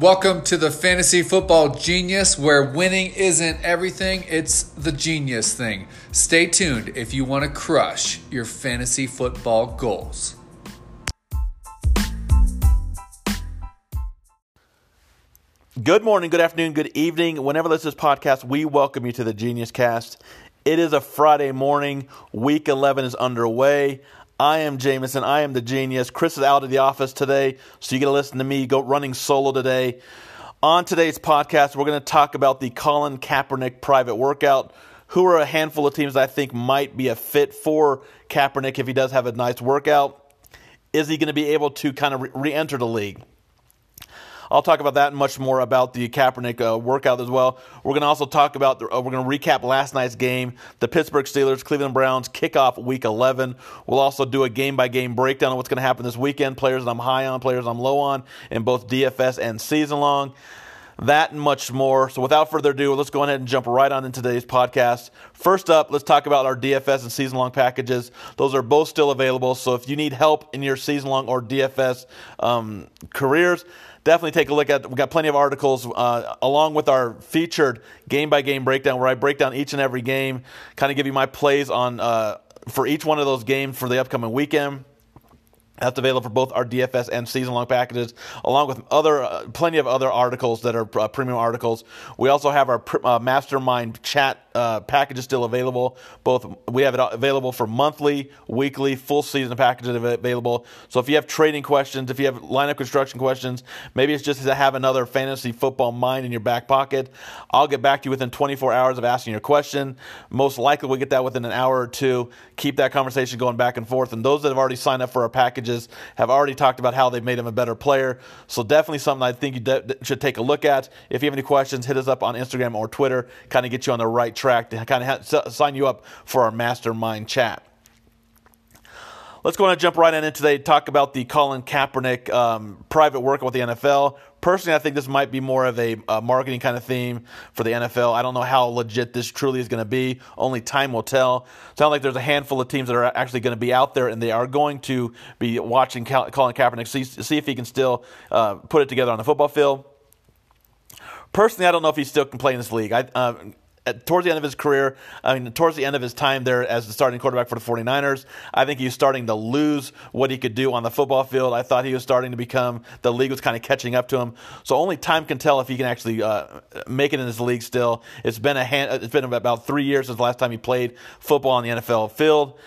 Welcome to the Fantasy Football Genius, where winning isn't everything, it's the genius thing. Stay tuned if you want to crush your fantasy football goals. Good morning, good afternoon, good evening. Whenever this is podcast, we welcome you to the Genius Cast. It is a Friday morning. Week 11 is underway. I am Jameson. I am the Genius. Chris is out of the office today, so you get to listen to me go running solo today. On today's podcast, we're going to talk about the Colin Kaepernick private workout, who are a handful of teams I think might be a fit for Kaepernick if he does have a nice workout. Is he going to be able to kind of re-enter the league? I'll talk about that and much more about the Kaepernick workout as well. We're going to also talk about, we're going to recap last night's game, the Pittsburgh Steelers, Cleveland Browns, kickoff week 11. We'll also do a game-by-game breakdown on what's going to happen this weekend, players that I'm high on, players I'm low on, in both DFS and season-long, that and much more. So without further ado, let's go ahead and jump right on in today's podcast. First up, let's talk about our DFS and season-long packages. Those are both still available, so if you need help in your season-long or DFS careers, definitely take a look at. We've got plenty of articles along with our featured game-by-game breakdown where I break down each and every game, kind of give you my plays on for each one of those games for the upcoming weekend. That's available for both our DFS and season-long packages, along with other plenty of other articles that are premium articles. We also have our Mastermind chat packages still available. Both we have it available for monthly, weekly, full season packages available. So if you have trading questions, if you have lineup construction questions, maybe it's just to have another fantasy football mind in your back pocket. I'll get back to you within 24 hours of asking your question. Most likely we'll get that within an hour or two. Keep that conversation going back and forth. And those that have already signed up for our packages have already talked about how they've made him a better player. So definitely something I think you should take a look at. If you have any questions, hit us up on Instagram or Twitter, kind of get you on the right track to kind of sign you up for our Mastermind chat. Let's go on and jump right in today, talk about the Colin Kaepernick private workout with the NFL. Personally, I think this might be more of a marketing kind of theme for the NFL. I don't know how legit this truly is going to be. Only time will tell. Sounds like there's a handful of teams that are actually going to be out there, and they are going to be watching Colin Kaepernick, see if he can still put it together on the football field. Personally, I don't know if he still can play in this league. Towards the end of his career, towards the end of his time there as the starting quarterback for the 49ers, I think he was starting to lose what he could do on the football field. I thought he was starting to become, the league was kind of catching up to him. So only time can tell if he can actually make it in this league still. It's been about 3 years since the last time he played football on the NFL field.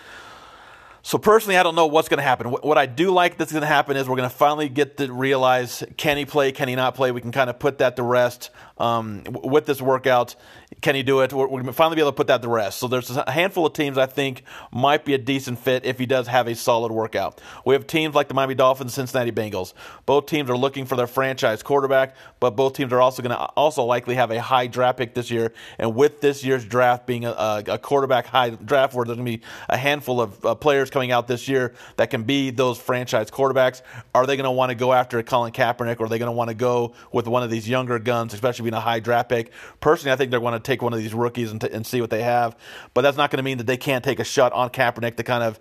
So personally, I don't know what's going to happen. What I do like that's going to happen is we're going to finally get to realize, can he play, can he not play? We can kind of put that to rest with this workout. Can he do it? We're going to finally be able to put that to rest. So there's a handful of teams I think might be a decent fit if he does have a solid workout. We have teams like the Miami Dolphins, Cincinnati Bengals. Both teams are looking for their franchise quarterback, but both teams are also going to likely have a high draft pick this year. And with this year's draft being a quarterback high draft where there's going to be a handful of players coming out this year that can be those franchise quarterbacks. Are they going to want to go after Colin Kaepernick, or are they going to want to go with one of these younger guns, especially being a high draft pick? Personally, I think they're going to take one of these rookies and see what they have, but that's not going to mean that they can't take a shot on Kaepernick to kind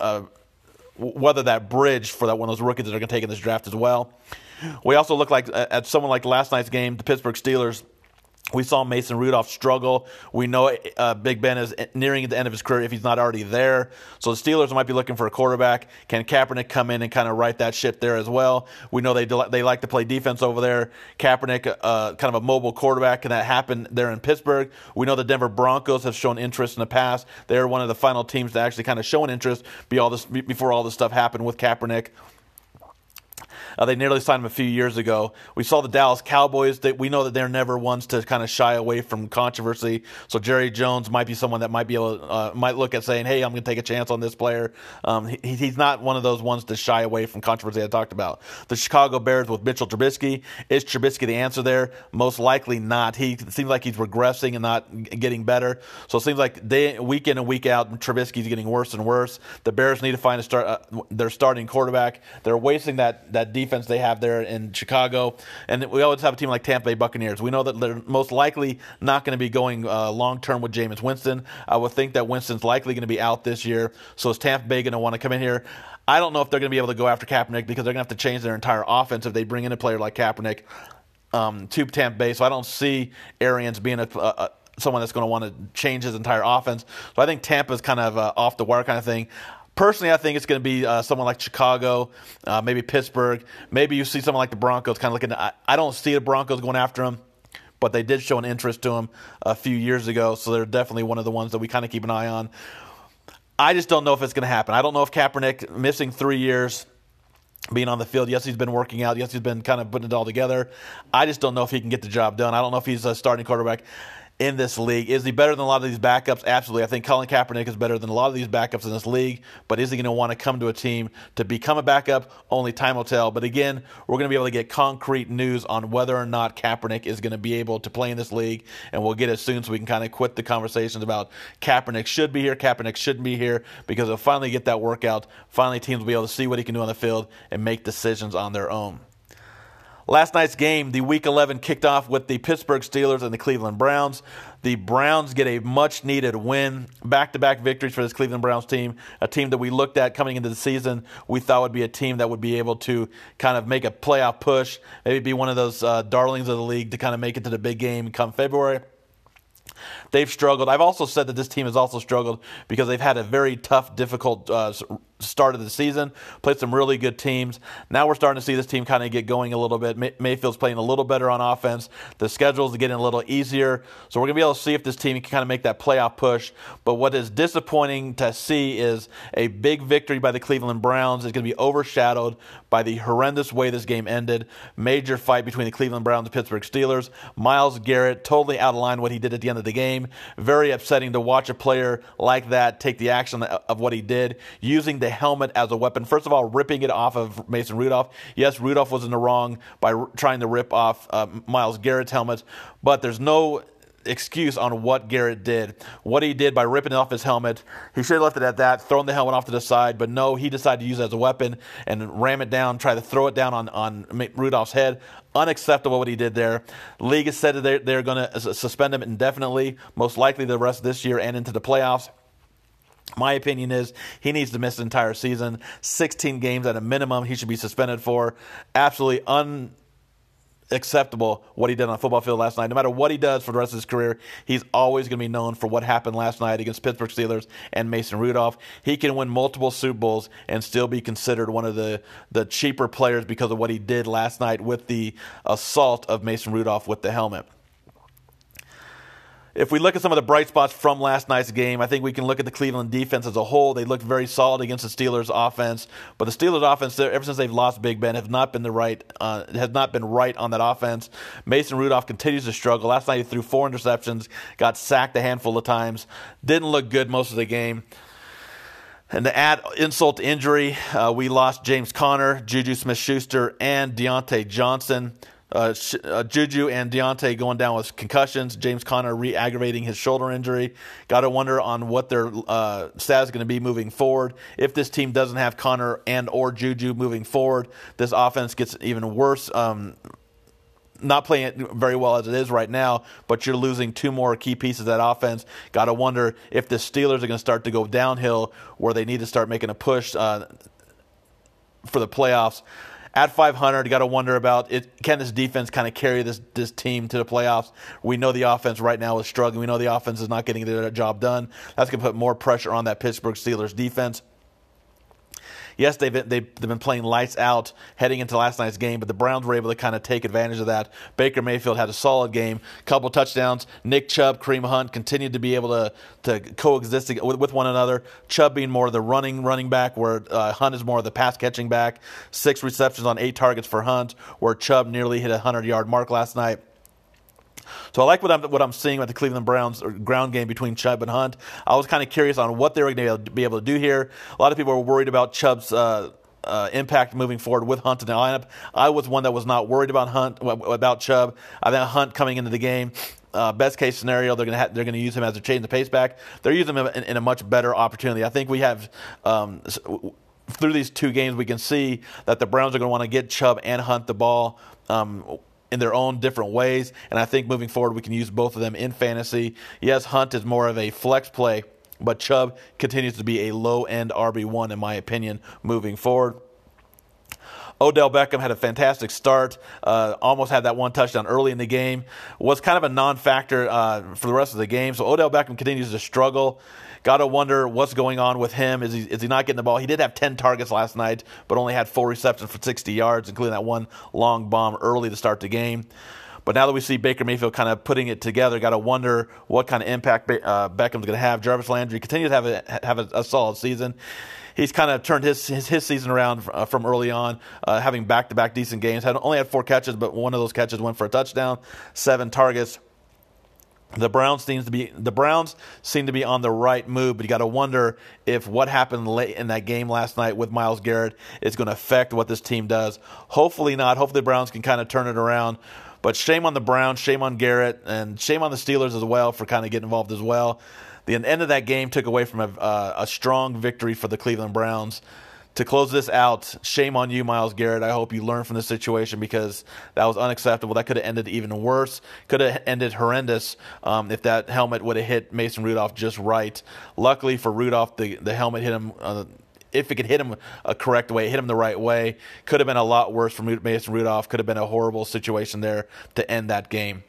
of weather that bridge for that one of those rookies that are going to take in this draft as well. We also look like at someone like last night's game, the Pittsburgh Steelers. We saw Mason Rudolph struggle. We know Big Ben is nearing the end of his career if he's not already there. So the Steelers might be looking for a quarterback. Can Kaepernick come in and kind of right that ship there as well? We know they like to play defense over there. Kaepernick, kind of a mobile quarterback. Can that happen there in Pittsburgh? We know the Denver Broncos have shown interest in the past. They're one of the final teams to actually kind of show an interest before all this stuff happened with Kaepernick. They nearly signed him a few years ago. We saw the Dallas Cowboys. We know that they're never ones to kind of shy away from controversy. So Jerry Jones might be someone that might be able, might look at saying, "Hey, I'm going to take a chance on this player." He's not one of those ones to shy away from controversy I talked about. The Chicago Bears with Mitchell Trubisky. Is Trubisky the answer there? Most likely not. He seems like he's regressing and not getting better. So it seems like week in and week out, Trubisky's getting worse and worse. The Bears need to find their starting quarterback. They're wasting that that defense they have there in Chicago. And we always have a team like Tampa Bay Buccaneers. We know that they're most likely not going to be going long-term with Jameis Winston. I would think that Winston's likely going to be out this year. So is Tampa Bay going to want to come in here? I don't know if they're going to be able to go after Kaepernick, because they're going to have to change their entire offense if they bring in a player like Kaepernick to Tampa Bay. So I don't see Arians being someone that's going to want to change his entire offense. So I think Tampa's kind of off the wire kind of thing. Personally, I think it's going to be someone like Chicago, maybe Pittsburgh. Maybe you see someone like the Broncos kind of looking. I don't see the Broncos going after him, but they did show an interest to him a few years ago. So they're definitely one of the ones that we kind of keep an eye on. I just don't know if it's going to happen. I don't know if Kaepernick missing 3 years being on the field. Yes, he's been working out. Yes, he's been kind of putting it all together. I just don't know if he can get the job done. I don't know if he's a starting quarterback in this league. Is he better than a lot of these backups? Absolutely. I think Colin Kaepernick is better than a lot of these backups in this league, but is he going to want to come to a team to become a backup? Only time will tell. But again, we're going to be able to get concrete news on whether or not Kaepernick is going to be able to play in this league, and we'll get it soon so we can kind of quit the conversations about Kaepernick should be here, Kaepernick shouldn't be here, because they'll finally get that workout. Finally, teams will be able to see what he can do on the field and make decisions on their own. Last night's game, the Week 11 kicked off with the Pittsburgh Steelers and the Cleveland Browns. The Browns get a much-needed win, back-to-back victories for this Cleveland Browns team, a team that we looked at coming into the season. We thought would be a team that would be able to kind of make a playoff push, maybe be one of those darlings of the league to kind of make it to the big game come February. They've struggled. I've also said that this team has also struggled because they've had a very tough, difficult start of the season, played some really good teams. Now we're starting to see this team kind of get going a little bit. Mayfield's playing a little better on offense. The schedule's getting a little easier. So we're going to be able to see if this team can kind of make that playoff push. But what is disappointing to see is a big victory by the Cleveland Browns is going to be overshadowed by the horrendous way this game ended. Major fight between the Cleveland Browns and Pittsburgh Steelers. Myles Garrett totally out of line what he did at the end of the game. Very upsetting to watch a player like that take the action of what he did, using the helmet as a weapon. First of all, ripping it off of Mason Rudolph. Yes, Rudolph was in the wrong by trying to rip off Myles Garrett's helmet, but there's no excuse on what Garrett did, what he did by ripping off his helmet. He should have left it at that, thrown the helmet off to the side, but no, he decided to use it as a weapon and ram it down, try to throw it down on Rudolph's head. Unacceptable what he did there. League has said that they're going to suspend him indefinitely, most likely the rest of this year and into the playoffs. My opinion is he needs to miss the entire season. 16 games at a minimum he should be suspended for. Absolutely unacceptable what he did on the football field last night. No matter what he does for the rest of his career, he's always going to be known for what happened last night against Pittsburgh Steelers and Mason Rudolph. He can win multiple Super Bowls and still be considered one of the cheaper players because of what he did last night with the assault of Mason Rudolph with the helmet. If we look at some of the bright spots from last night's game, I think we can look at the Cleveland defense as a whole. They looked very solid against the Steelers' offense, but the Steelers' offense, ever since they've lost Big Ben, has not been right on that offense. Mason Rudolph continues to struggle. Last night he threw 4 interceptions, got sacked a handful of times, didn't look good most of the game. And to add insult to injury, we lost James Conner, Juju Smith-Schuster, and Deontay Johnson. Juju and Deontay going down with concussions. James Conner re-aggravating his shoulder injury. Got to wonder on what their status is going to be moving forward. If this team doesn't have Conner and or Juju moving forward, this offense gets even worse. Not playing it very well as it is right now, but you're losing 2 more key pieces of that offense. Got to wonder if the Steelers are going to start to go downhill where they need to start making a push for the playoffs. At 500, you got to wonder about it. Can this defense kind of carry this team to the playoffs? We know the offense right now is struggling. We know the offense is not getting their job done. That's going to put more pressure on that Pittsburgh Steelers defense. Yes, they've been playing lights out heading into last night's game, but the Browns were able to kind of take advantage of that. Baker Mayfield had a solid game, couple touchdowns. Nick Chubb, Kareem Hunt continued to be able to coexist with one another. Chubb being more of the running back, where Hunt is more of the pass-catching back. 6 receptions on 8 targets for Hunt, where Chubb nearly hit a 100-yard mark last night. So I like what I'm seeing with the Cleveland Browns ground game between Chubb and Hunt. I was kind of curious on what they were going to be able to do here. A lot of people were worried about Chubb's impact moving forward with Hunt in the lineup. I was one that was not worried about Chubb. I think Hunt coming into the game, best case scenario, they're going to use him as a change of pace back. They're using him in a much better opportunity. I think we have through these two games, we can see that the Browns are going to want to get Chubb and Hunt the ball in their own different ways. And I think moving forward, we can use both of them in fantasy. Yes, Hunt is more of a flex play, but Chubb continues to be a low-end RB1, in my opinion, moving forward. Odell Beckham had a fantastic start, almost had that one touchdown early in the game, was kind of a non-factor for the rest of the game. So Odell Beckham continues to struggle. Got to wonder what's going on with him. Is he not getting the ball? He did have 10 targets last night, but only had 4 receptions for 60 yards, including that one long bomb early to start the game. But now that we see Baker Mayfield kind of putting it together, got to wonder what kind of impact Beckham's going to have. Jarvis Landry continues to have a solid season. He's kind of turned his season around from early on, having back-to-back decent games. Only had 4 catches, but one of those catches went for a touchdown, 7 targets. The Browns seem to be on the right move, but you got to wonder if what happened late in that game last night with Myles Garrett is going to affect what this team does. Hopefully not. Hopefully the Browns can kind of turn it around. But shame on the Browns, shame on Garrett, and shame on the Steelers as well for kind of getting involved as well. The end of that game took away from a strong victory for the Cleveland Browns. To close this out, shame on you, Myles Garrett. I hope you learn from this situation because that was unacceptable. That could have ended even worse. Could have ended horrendous if that helmet would have hit Mason Rudolph just right. Luckily for Rudolph, the helmet hit him. If it could hit him a correct way, hit him the right way. Could have been a lot worse for Mason Rudolph. Could have been a horrible situation there to end that game.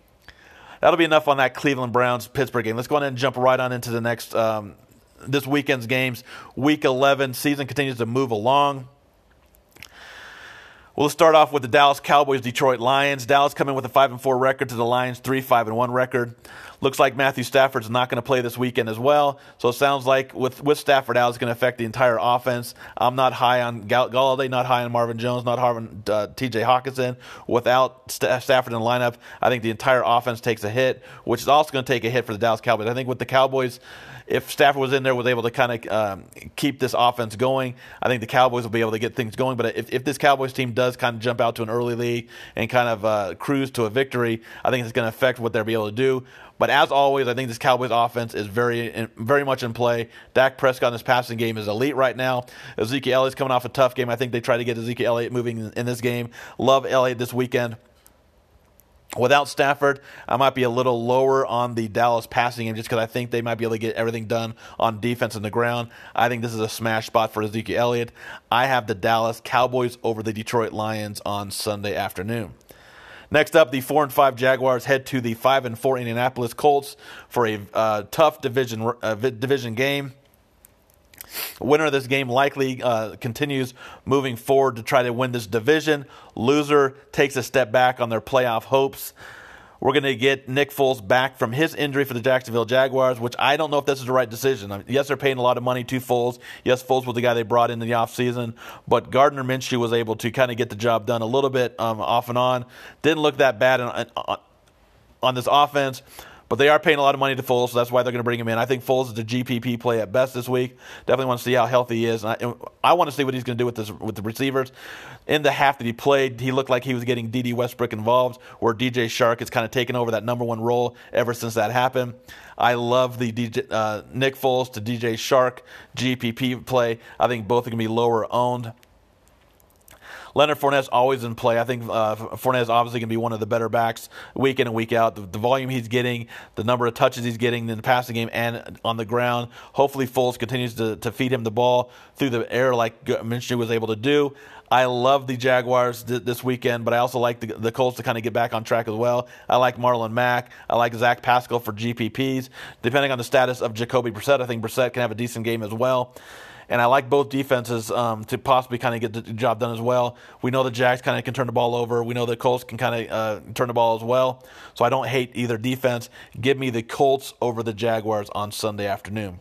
That'll be enough on that Cleveland Browns-Pittsburgh game. Let's go on and jump right on into the next this weekend's games. Week 11 season continues to move along. We'll start off with the Dallas Cowboys-Detroit Lions. Dallas coming with a 5-4 record to the Lions' 3-5-1 record. Looks like Matthew Stafford's not going to play this weekend as well. So it sounds like with Stafford out, it's going to affect the entire offense. I'm not high on Galladay, not high on Marvin Jones, not high on T.J. Hockenson. Without Stafford in the lineup, I think the entire offense takes a hit, which is also going to take a hit for the Dallas Cowboys. I think with the Cowboys, if Stafford was in there, was able to kind of keep this offense going, I think the Cowboys will be able to get things going. But if this Cowboys team does kind of jump out to an early lead and kind of cruise to a victory, I think it's going to affect what they'll be able to do. But as always, I think this Cowboys offense is very much in play. Dak Prescott in his passing game is elite right now. Ezekiel Elliott's coming off a tough game. I think they try to get Ezekiel Elliott moving in this game. Love Elliott this weekend. Without Stafford, I might be a little lower on the Dallas passing game just because I think they might be able to get everything done on defense on the ground. I think this is a smash spot for Ezekiel Elliott. I have the Dallas Cowboys over the Detroit Lions on Sunday afternoon. Next up, the 4-5 Jaguars head to the 5-4 Indianapolis Colts for a tough division game. Winner of this game likely continues moving forward to try to win this division. Loser takes a step back on their playoff hopes. We're going to get Nick Foles back from his injury for the Jacksonville Jaguars, which I don't know if this is the right decision. I mean, yes, they're paying a lot of money to Foles. Yes, Foles was the guy they brought in the offseason, but Gardner Minshew was able to kind of get the job done a little bit off and on. Didn't look that bad on this offense. But they are paying a lot of money to Foles, so that's why they're going to bring him in. I think Foles is the GPP play at best this week. Definitely want to see how healthy he is. And I want to see what he's going to do with the receivers. In the half that he played, he looked like he was getting D.D. Westbrook involved, where DJ Shark has kind of taken over that number one role ever since that happened. I love the Nick Foles to DJ Shark GPP play. I think both are going to be lower owned. Leonard Fournette's always in play. I think Fournette's obviously going to be one of the better backs week in and week out. The volume he's getting, the number of touches he's getting in the passing game and on the ground. Hopefully Foles continues to feed him the ball through the air like Minshew was able to do. I love the Jaguars this weekend, but I also like the Colts to kind of get back on track as well. I like Marlon Mack. I like Zach Pascal for GPPs. Depending on the status of Jacoby Brissett, I think Brissett can have a decent game as well. And I like both defenses to possibly kind of get the job done as well. We know the Jags kind of can turn the ball over. We know the Colts can kind of turn the ball as well. So I don't hate either defense. Give me the Colts over the Jaguars on Sunday afternoon.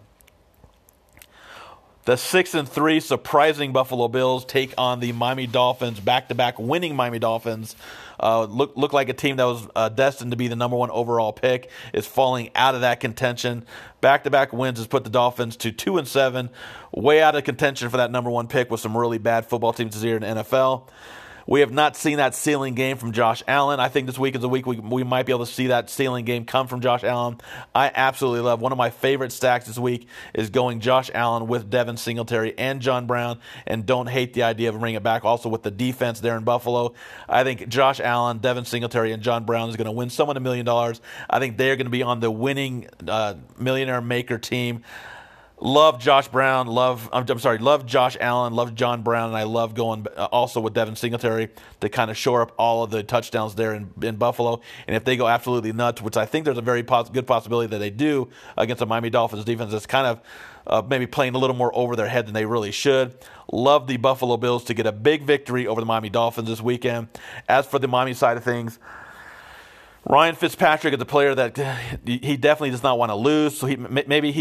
The 6-3 surprising Buffalo Bills take on the Miami Dolphins, back-to-back winning Miami Dolphins. Look like a team that was destined to be the number one overall pick is falling out of that contention. Back-to-back wins has put the Dolphins to 2-7, way out of contention for that number one pick with some really bad football teams this year in the NFL. We have not seen that ceiling game from Josh Allen. I think this week is a week we might be able to see that ceiling game come from Josh Allen. I absolutely love. One of my favorite stacks this week is going Josh Allen with Devin Singletary and John Brown, and don't hate the idea of bringing it back also with the defense there in Buffalo. I think Josh Allen, Devin Singletary, and John Brown is going to win someone $1 million. I think they're going to be on the winning millionaire maker team. Love Josh Brown, love Josh Allen, love John Brown, and I love going also with Devin Singletary to kind of shore up all of the touchdowns there in Buffalo. And if they go absolutely nuts, which I think there's a very good possibility that they do against the Miami Dolphins defense that's kind of maybe playing a little more over their head than they really should. Love the Buffalo Bills to get a big victory over the Miami Dolphins this weekend. As for the Miami side of things, Ryan Fitzpatrick is a player that he definitely does not want to lose. So maybe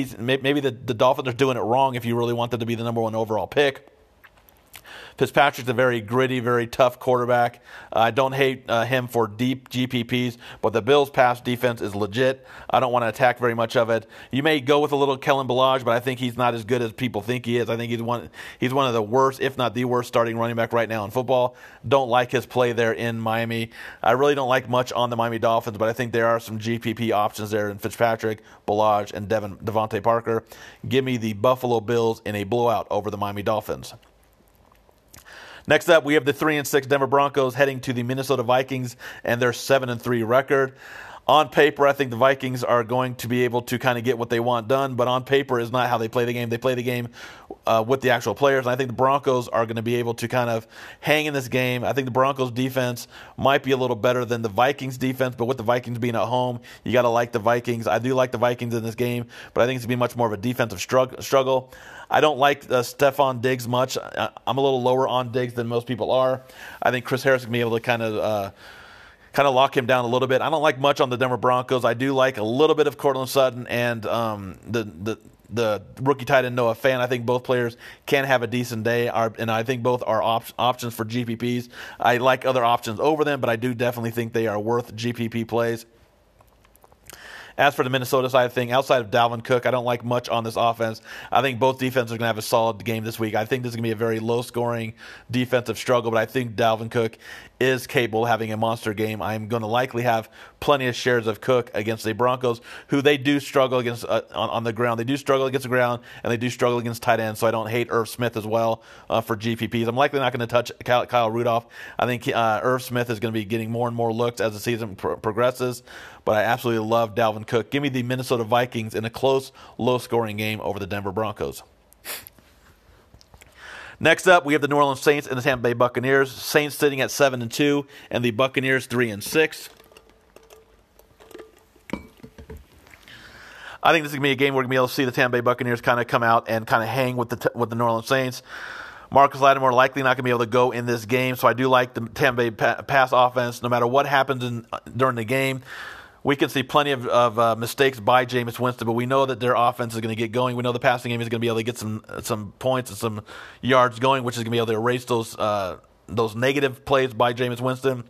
the Dolphins are doing it wrong if you really want them to be the number one overall pick. Fitzpatrick's a very gritty, very tough quarterback. I don't hate him for deep GPPs, but the Bills' pass defense is legit. I don't want to attack very much of it. You may go with a little Kellen Ballage, but I think he's not as good as people think he is. I think he's one of the worst, if not the worst, starting running back right now in football. Don't like his play there in Miami. I really don't like much on the Miami Dolphins, but I think there are some GPP options there in Fitzpatrick, Ballage, and Devontae Parker. Give me the Buffalo Bills in a blowout over the Miami Dolphins. Next up, we have the 3-6 Denver Broncos heading to the Minnesota Vikings and their 7-3 record. On paper, I think the Vikings are going to be able to kind of get what they want done, but on paper is not how they play the game. They play the game with the actual players, and I think the Broncos are going to be able to kind of hang in this game. I think the Broncos' defense might be a little better than the Vikings' defense, but with the Vikings being at home, you got to like the Vikings. I do like the Vikings in this game, but I think it's going to be much more of a defensive struggle. I don't like Stephon Diggs much. I'm a little lower on Diggs than most people are. I think Chris Harris is going to be able to kind of lock him down a little bit. I don't like much on the Denver Broncos. I do like a little bit of Cortland Sutton and the rookie tight end Noah Fant. I think both players can have a decent day, and I think both are options for GPPs. I like other options over them, but I do definitely think they are worth GPP plays. As for the Minnesota side of things, outside of Dalvin Cook, I don't like much on this offense. I think both defenses are going to have a solid game this week. I think this is going to be a very low-scoring defensive struggle, but I think Dalvin Cook is capable of having a monster game. I'm going to likely have plenty of shares of Cook against the Broncos, who they do struggle against on the ground. They do struggle against the ground, and they do struggle against tight ends, so I don't hate Irv Smith as well for GPPs. I'm likely not going to touch Kyle Rudolph. I think Irv Smith is going to be getting more and more looks as the season progresses, but I absolutely love Dalvin Cook. Give me the Minnesota Vikings in a close, low-scoring game over the Denver Broncos. Next up, we have the New Orleans Saints and the Tampa Bay Buccaneers. Saints sitting at 7-2 and the Buccaneers 3-6. I think this is going to be a game where we're going to be able to see the Tampa Bay Buccaneers kind of come out and kind of hang with the New Orleans Saints. Marcus Lattimore likely not going to be able to go in this game, so I do like the Tampa Bay pass offense no matter what happens during the game. We can see plenty of mistakes by Jameis Winston, but we know that their offense is going to get going. We know the passing game is going to be able to get some points and some yards going, which is going to be able to erase those negative plays by Jameis Winston.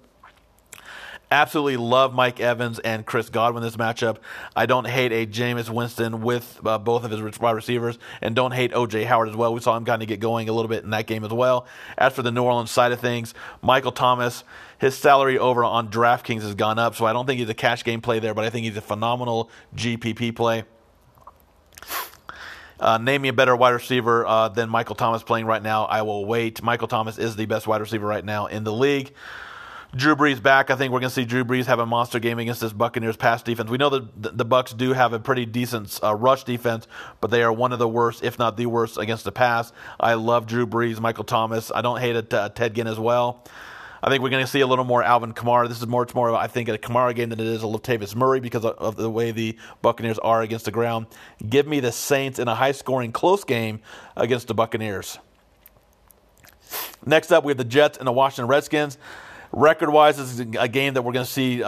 Absolutely love Mike Evans and Chris Godwin this matchup. I don't hate a Jameis Winston with both of his wide receivers, and don't hate O.J. Howard as well. We saw him kind of get going a little bit in that game as well. As for the New Orleans side of things, Michael Thomas, his salary over on DraftKings has gone up, so I don't think he's a cash game play there, but I think he's a phenomenal GPP play. Name me a better wide receiver than Michael Thomas playing right now. I will wait. Michael Thomas is the best wide receiver right now in the league. Drew Brees back. I think we're going to see Drew Brees have a monster game against this Buccaneers pass defense. We know that the Bucs do have a pretty decent rush defense, but they are one of the worst, if not the worst, against the pass. I love Drew Brees, Michael Thomas. I don't hate Ted Ginn as well. I think we're going to see a little more Alvin Kamara. This is much more, I think, a Kamara game than it is a Latavius Murray because of the way the Buccaneers are against the ground. Give me the Saints in a high-scoring, close game against the Buccaneers. Next up, we have the Jets and the Washington Redskins. Record-wise, this is a game that we're going to see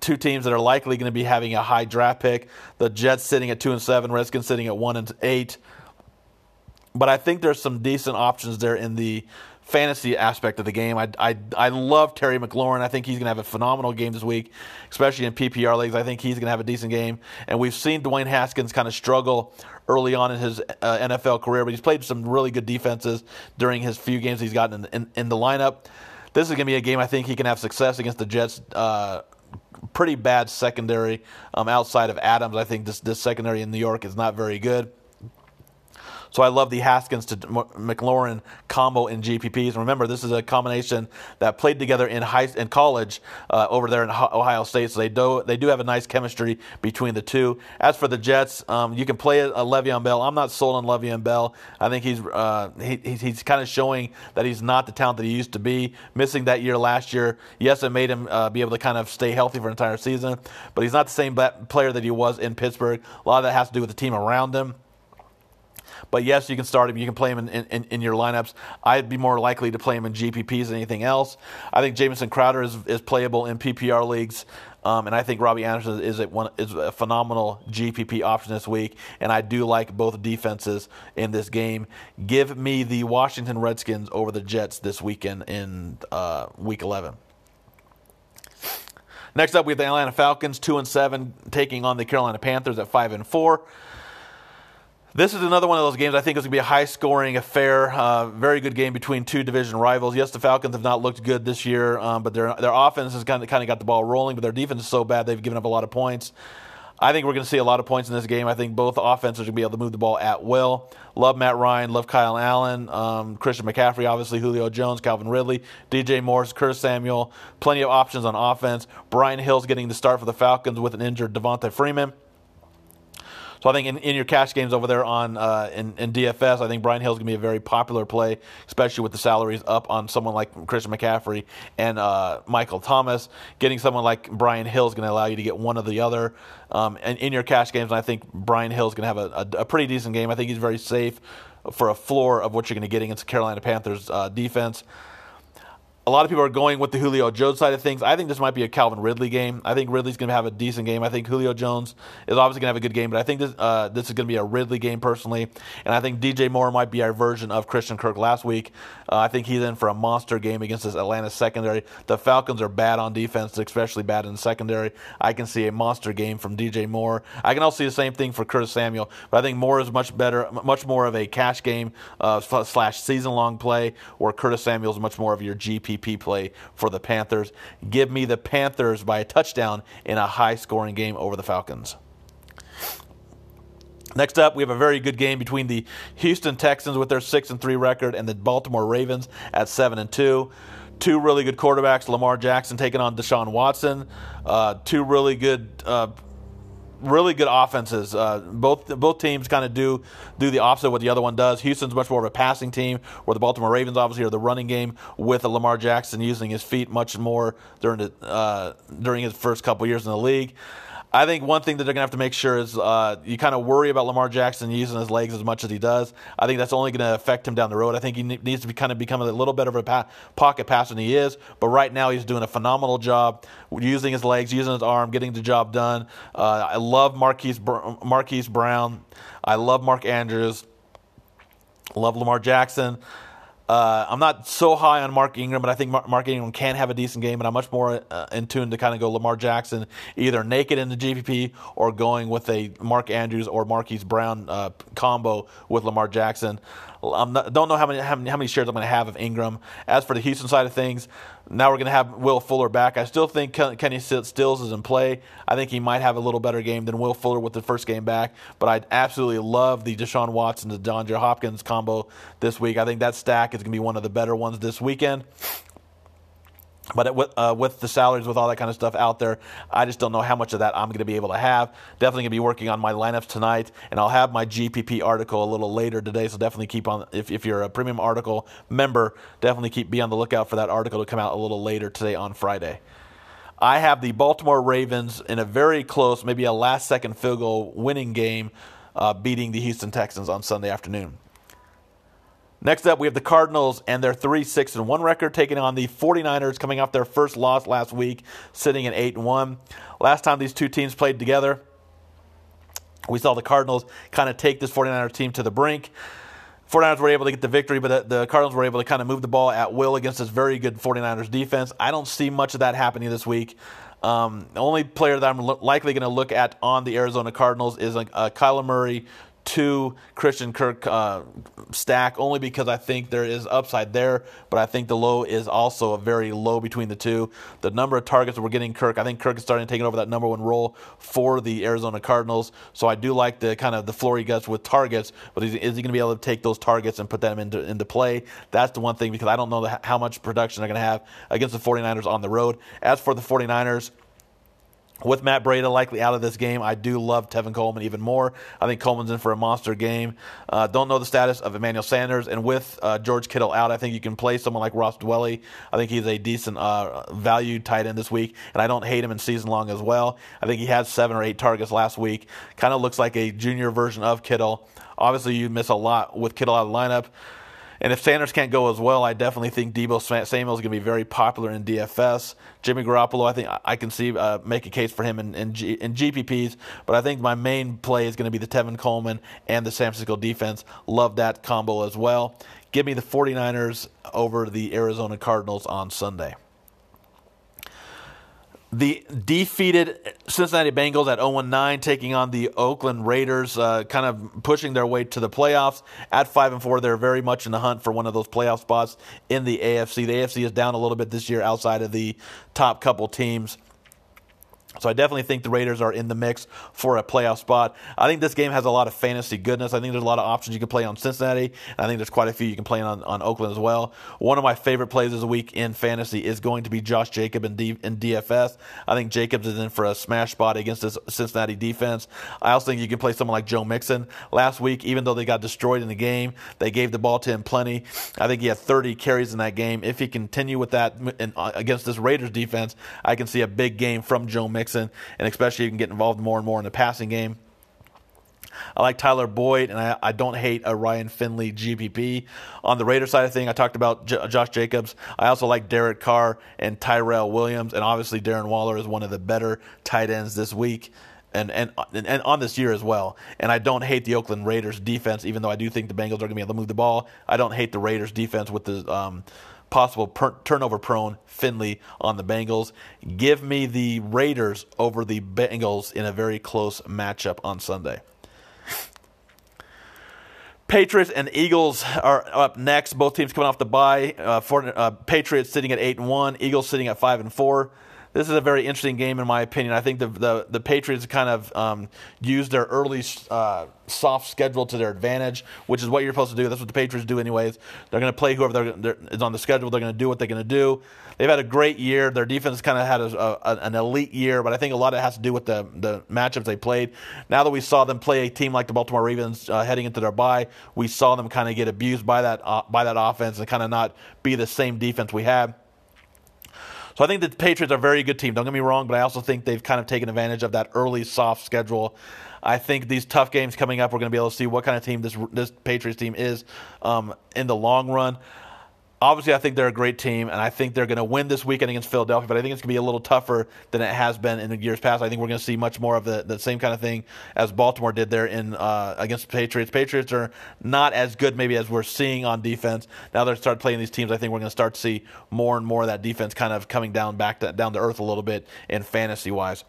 two teams that are likely going to be having a high draft pick. The Jets sitting at 2-7, Redskins sitting at 1-8. But I think there's some decent options there in the fantasy aspect of the game. I love Terry McLaurin. I think he's going to have a phenomenal game this week, especially in PPR leagues. I think he's going to have a decent game. And we've seen Dwayne Haskins kind of struggle early on in his NFL career, but he's played some really good defenses during his few games he's gotten in the lineup. this is going to be a game I think he can have success against the Jets. Pretty bad secondary outside of Adams. I think this secondary in New York is not very good. So I love the Haskins to McLaurin combo in GPPs. Remember, this is a combination that played together in college over there in Ohio State. So they do have a nice chemistry between the two. As for the Jets, you can play a Le'Veon Bell. I'm not sold on Le'Veon Bell. I think he's kind of showing that he's not the talent that he used to be. Missing that year last year, yes, it made him be able to kind of stay healthy for an entire season, but he's not the same player that he was in Pittsburgh. A lot of that has to do with the team around him. But, yes, you can start him. You can play him in your lineups. I'd be more likely to play him in GPPs than anything else. I think Jamison Crowder is playable in PPR leagues, and I think Robbie Anderson is a phenomenal GPP option this week, and I do like both defenses in this game. Give me the Washington Redskins over the Jets this weekend in Week 11. Next up, we have the Atlanta Falcons, 2-7, taking on the Carolina Panthers at 5-4. This is another one of those games I think is going to be a high-scoring affair, very good game between two division rivals. Yes, the Falcons have not looked good this year, but their offense has kind of got the ball rolling, but their defense is so bad they've given up a lot of points. I think we're going to see a lot of points in this game. I think both offenses are going to be able to move the ball at will. Love Matt Ryan, love Kyle Allen, Christian McCaffrey, obviously Julio Jones, Calvin Ridley, DJ Moore, Curtis Samuel, plenty of options on offense. Brian Hill's getting the start for the Falcons with an injured Devonta Freeman. So I think in your cash games over there on in DFS, I think Brian Hill's going to be a very popular play, especially with the salaries up on someone like Christian McCaffrey and Michael Thomas. Getting someone like Brian Hill is going to allow you to get one or the other. And in your cash games, and I think Brian Hill's going to have a pretty decent game. I think he's very safe for a floor of what you're going to get against Carolina Panthers defense. A lot of people are going with the Julio Jones side of things. I think this might be a Calvin Ridley game. I think Ridley's going to have a decent game. I think Julio Jones is obviously going to have a good game, but I think this is going to be a Ridley game personally. And I think DJ Moore might be our version of Christian Kirk last week. I think he's in for a monster game against this Atlanta secondary. The Falcons are bad on defense, especially bad in the secondary. I can see a monster game from DJ Moore. I can also see the same thing for Curtis Samuel, but I think Moore is much more of a cash game / season-long play, where Curtis Samuel is much more of your GP play for the Panthers. Give me the Panthers by a touchdown in a high-scoring game over the Falcons. Next up, we have a very good game between the Houston Texans with their 6-3 record and the Baltimore Ravens at 7-2. Two really good quarterbacks, Lamar Jackson taking on Deshaun Watson. Two really good offenses. Both teams kind of do the opposite of what the other one does. Houston's much more of a passing team, where the Baltimore Ravens obviously are the running game, with Lamar Jackson using his feet much more during his first couple years in the league. I think one thing that they're going to have to make sure is you kind of worry about Lamar Jackson using his legs as much as he does. I think that's only going to affect him down the road. I think he needs to become a little better of a pocket passer than he is. But right now he's doing a phenomenal job using his legs, using his arm, getting the job done. I love Marquise Brown. I love Mark Andrews. Love Lamar Jackson. I'm not so high on Mark Ingram, but I think Mark Ingram can have a decent game, and I'm much more in tune to kind of go Lamar Jackson either naked in the GPP or going with a Mark Andrews or Marquise Brown combo with Lamar Jackson. Don't know how many shares I'm going to have of Ingram. As for the Houston side of things, now we're going to have Will Fuller back. I still think Kenny Stills is in play. I think he might have a little better game than Will Fuller with the first game back, but I absolutely love the Deshaun Watson to DeAndre Hopkins combo this week. I think that stack is going to be one of the better ones this weekend. But with the salaries, with all that kind of stuff out there, I just don't know how much of that I'm going to be able to have. Definitely going to be working on my lineups tonight, and I'll have my GPP article a little later today, so definitely keep on, if you're a premium article member, definitely be on the lookout for that article to come out a little later today on Friday. I have the Baltimore Ravens in a very close, maybe a last-second field goal winning game, beating the Houston Texans on Sunday afternoon. Next up, we have the Cardinals and their 3-6-1 record taking on the 49ers, coming off their first loss last week, sitting at 8-1. Last time these two teams played together, we saw the Cardinals kind of take this 49ers team to the brink. 49ers were able to get the victory, but the Cardinals were able to kind of move the ball at will against this very good 49ers defense. I don't see much of that happening this week. The only player that I'm likely going to look at on the Arizona Cardinals is a Kyler Murray to Christian Kirk stack, only because I think there is upside there, but I think the low is also a very low between the two. The number of targets we're getting Kirk, I think Kirk is starting to take over that number one role for the Arizona Cardinals, so I do like the kind of the flurry guts with targets, but is he going to be able to take those targets and put them into play? That's the one thing, because I don't know how much production they're going to have against the 49ers on the road. As for the 49ers, with Matt Breida likely out of this game, I do love Tevin Coleman even more. I think Coleman's in for a monster game. Don't know the status of Emmanuel Sanders. And with George Kittle out, I think you can play someone like Ross Dwelly. I think he's a decent value tight end this week, and I don't hate him in season long as well. I think he had 7 or 8 targets last week. Kind of looks like a junior version of Kittle. Obviously, you miss a lot with Kittle out of the lineup. And if Sanders can't go as well, I definitely think Deebo Samuel is going to be very popular in DFS. Jimmy Garoppolo, I think I can see make a case for him in GPPs, but I think my main play is going to be the Tevin Coleman and the San Francisco defense. Love that combo as well. Give me the 49ers over the Arizona Cardinals on Sunday. The defeated Cincinnati Bengals at 0-9 taking on the Oakland Raiders, kind of pushing their way to the playoffs. At 5-4, they're very much in the hunt for one of those playoff spots in the AFC. The AFC is down a little bit this year outside of the top couple teams. So I definitely think the Raiders are in the mix for a playoff spot. I think this game has a lot of fantasy goodness. I think there's a lot of options you can play on Cincinnati, and I think there's quite a few you can play on Oakland as well. One of my favorite plays of the week in fantasy is going to be Josh Jacobs in DFS. I think Jacobs is in for a smash spot against this Cincinnati defense. I also think you can play someone like Joe Mixon. Last week, even though they got destroyed in the game, they gave the ball to him plenty. I think he had 30 carries in that game. If he continue with that against this Raiders defense, I can see a big game from Joe Mixon. And especially you can get involved more and more in the passing game. I like Tyler Boyd, and I don't hate a Ryan Finley GPP. On the Raiders side of things, I talked about Josh Jacobs. I also like Derek Carr and Tyrell Williams, and obviously Darren Waller is one of the better tight ends this week and on this year as well. And I don't hate the Oakland Raiders defense, even though I do think the Bengals are going to be able to move the ball. I don't hate the Raiders defense with the possible turnover-prone Finley on the Bengals. Give me the Raiders over the Bengals in a very close matchup on Sunday. Patriots and Eagles are up next. Both teams coming off the bye. Patriots sitting at 8-1. Eagles sitting at 5-4. This is a very interesting game in my opinion. I think the Patriots kind of used their early soft schedule to their advantage, which is what you're supposed to do. That's what the Patriots do anyways. They're going to play whoever is on the schedule. They're going to do what they're going to do. They've had a great year. Their defense kind of had an elite year, but I think a lot of it has to do with the matchups they played. Now that we saw them play a team like the Baltimore Ravens heading into their bye, we saw them kind of get abused by that offense and kind of not be the same defense we had. So I think the Patriots are a very good team. Don't get me wrong, but I also think they've kind of taken advantage of that early soft schedule. I think these tough games coming up, we're going to be able to see what kind of team this Patriots team is in the long run. Obviously, I think they're a great team, and I think they're going to win this weekend against Philadelphia, but I think it's going to be a little tougher than it has been in the years past. I think we're going to see much more of the same kind of thing as Baltimore did there against the Patriots. Patriots are not as good maybe as we're seeing on defense. Now they're starting playing these teams, I think we're going to start to see more and more of that defense kind of coming down to earth a little bit in fantasy-wise.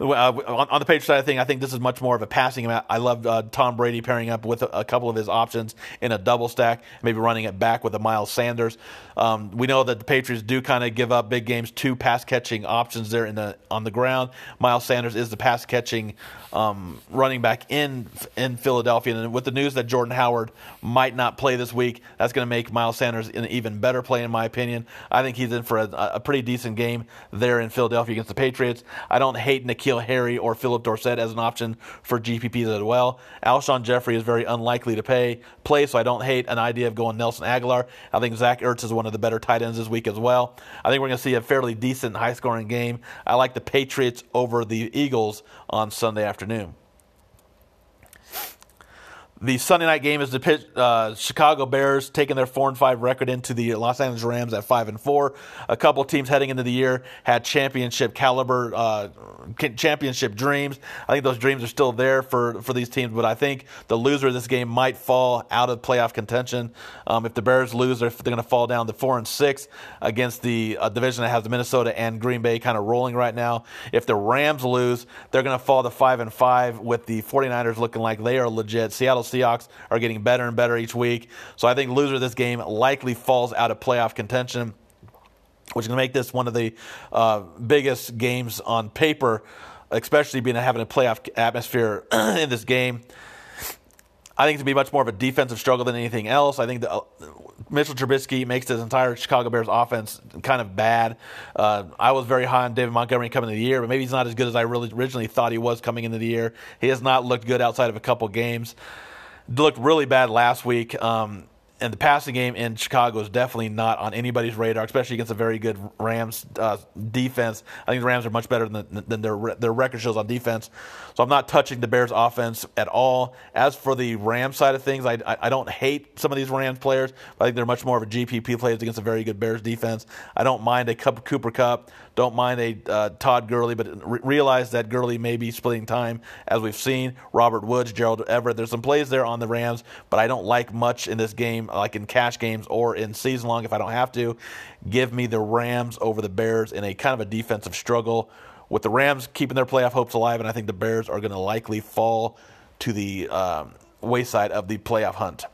On the Patriots side of things, I think this is much more of a passing amount. I love Tom Brady pairing up with a couple of his options in a double stack, maybe running it back with a Miles Sanders. We know that the Patriots do kind of give up big games to pass-catching options there on the ground. Miles Sanders is the pass-catching running back in Philadelphia. And with the news that Jordan Howard might not play this week, that's going to make Miles Sanders an even better play, in my opinion. I think he's in for a pretty decent game there in Philadelphia against the Patriots. I don't hate N'Keal Harry or Philip Dorsett as an option for GPPs as well. Alshon Jeffrey is very unlikely to play, so I don't hate an idea of going Nelson Aguilar. I think Zach Ertz is one of the better tight ends this week as well. I think we're going to see a fairly decent, high-scoring game. I like the Patriots over the Eagles on Sunday afternoon. The Sunday night game is the Chicago Bears taking their 4-5 record into the Los Angeles Rams at 5-4. A couple teams heading into the year had championship caliber, championship dreams. I think those dreams are still there for these teams, but I think the loser of this game might fall out of playoff contention. If the Bears lose, they're going to fall down to 4-6 against the division that has Minnesota and Green Bay kind of rolling right now. If the Rams lose, they're going to fall to 5-5 with the 49ers looking like they are legit. Seattle Seahawks are getting better and better each week. So I think loser of this game likely falls out of playoff contention, which is going to make this one of the biggest games on paper, especially being having a playoff atmosphere in this game. I think it's going to be much more of a defensive struggle than anything else. I think the Mitchell Trubisky makes this entire Chicago Bears offense kind of bad. I was very high on David Montgomery coming into the year, but maybe he's not as good as I really originally thought he was coming into the year. He has not looked good outside of a couple games. Looked really bad last week, and the passing game in Chicago is definitely not on anybody's radar, especially against a very good Rams defense. I think the Rams are much better than their record shows on defense, so I'm not touching the Bears offense at all. As for the Rams side of things, I don't hate some of these Rams players, but I think they're much more of a GPP players against a very good Bears defense. I don't mind a Cooper Kupp, don't mind a Todd Gurley, but realize that Gurley may be splitting time, as we've seen. Robert Woods, Gerald Everett, there's some plays there on the Rams, but I don't like much in this game, like in cash games or in season long if I don't have to. Give me the Rams over the Bears in a kind of a defensive struggle, with the Rams keeping their playoff hopes alive, and I think the Bears are going to likely fall to the wayside of the playoff hunt.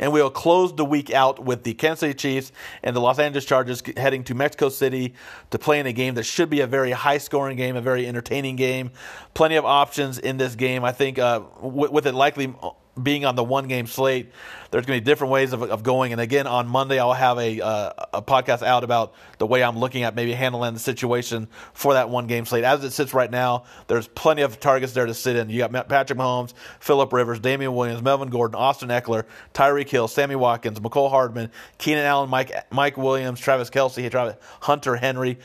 And we'll close the week out with the Kansas City Chiefs and the Los Angeles Chargers heading to Mexico City to play in a game that should be a very high-scoring game, a very entertaining game. Plenty of options in this game. I think with it likely being on the one-game slate, there's going to be different ways of going. And again, on Monday, I'll have a podcast out about the way I'm looking at maybe handling the situation for that one-game slate. As it sits right now, there's plenty of targets there to sit in. You got Patrick Mahomes, Phillip Rivers, Damian Williams, Melvin Gordon, Austin Eckler, Tyreek Hill, Sammy Watkins, McCole Hardman, Keenan Allen, Mike Williams, Travis Kelce, Hunter Henry.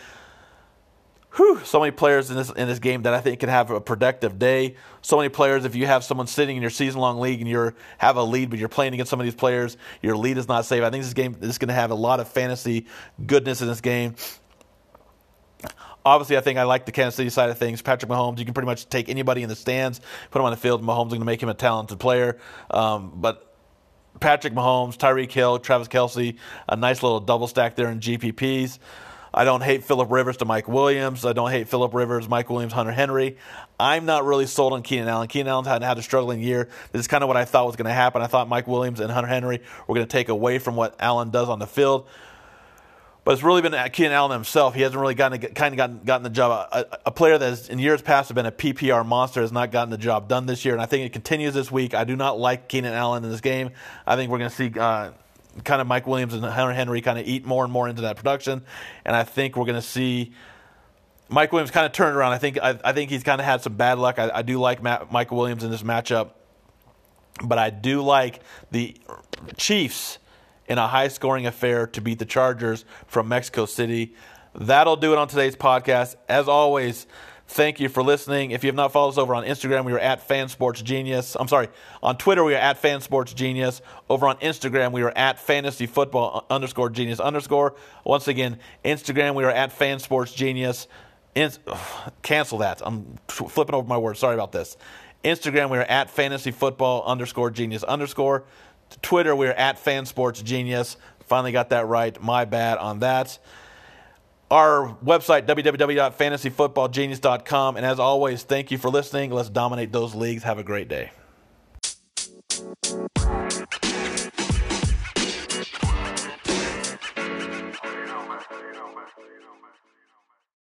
Whew, so many players in this game that I think can have a productive day. So many players, if you have someone sitting in your season-long league and you have a lead, but you're playing against some of these players, your lead is not safe. I think this game is going to have a lot of fantasy goodness in this game. Obviously, I think I like the Kansas City side of things. Patrick Mahomes, you can pretty much take anybody in the stands, put him on the field, and Mahomes is going to make him a talented player. But Patrick Mahomes, Tyreek Hill, Travis Kelce, a nice little double stack there in GPPs. I don't hate Phillip Rivers to Mike Williams. I don't hate Phillip Rivers, Mike Williams, Hunter Henry. I'm not really sold on Keenan Allen. Keenan Allen had a struggling year. This is kind of what I thought was going to happen. I thought Mike Williams and Hunter Henry were going to take away from what Allen does on the field. But it's really been Keenan Allen himself. He hasn't really gotten the job. A player that has, in years past, have been a PPR monster has not gotten the job done this year, and I think it continues this week. I do not like Keenan Allen in this game. I think we're going to see kind of Mike Williams and Hunter Henry kind of eat more and more into that production, and I think we're going to see Mike Williams kind of turn around. I think he's kind of had some bad luck. I do like Mike Williams in this matchup, but I do like the Chiefs in a high-scoring affair to beat the Chargers from Mexico City. That'll do it on today's podcast. As always, thank you for listening. If you have not followed us over on Instagram, we are at FanSportsGenius. I'm sorry, on Twitter, we are at FanSportsGenius. Over on Instagram, we are at FantasyFootball_Genius_. Once again, Instagram, we are at FanSportsGenius. Cancel that. I'm flipping over my words. Sorry about this. Instagram, we are at FantasyFootball_Genius_. Twitter, we are at FanSportsGenius. Finally got that right. My bad on that. Our website, www.fantasyfootballgenius.com. And as always, thank you for listening. Let's dominate those leagues. Have a great day.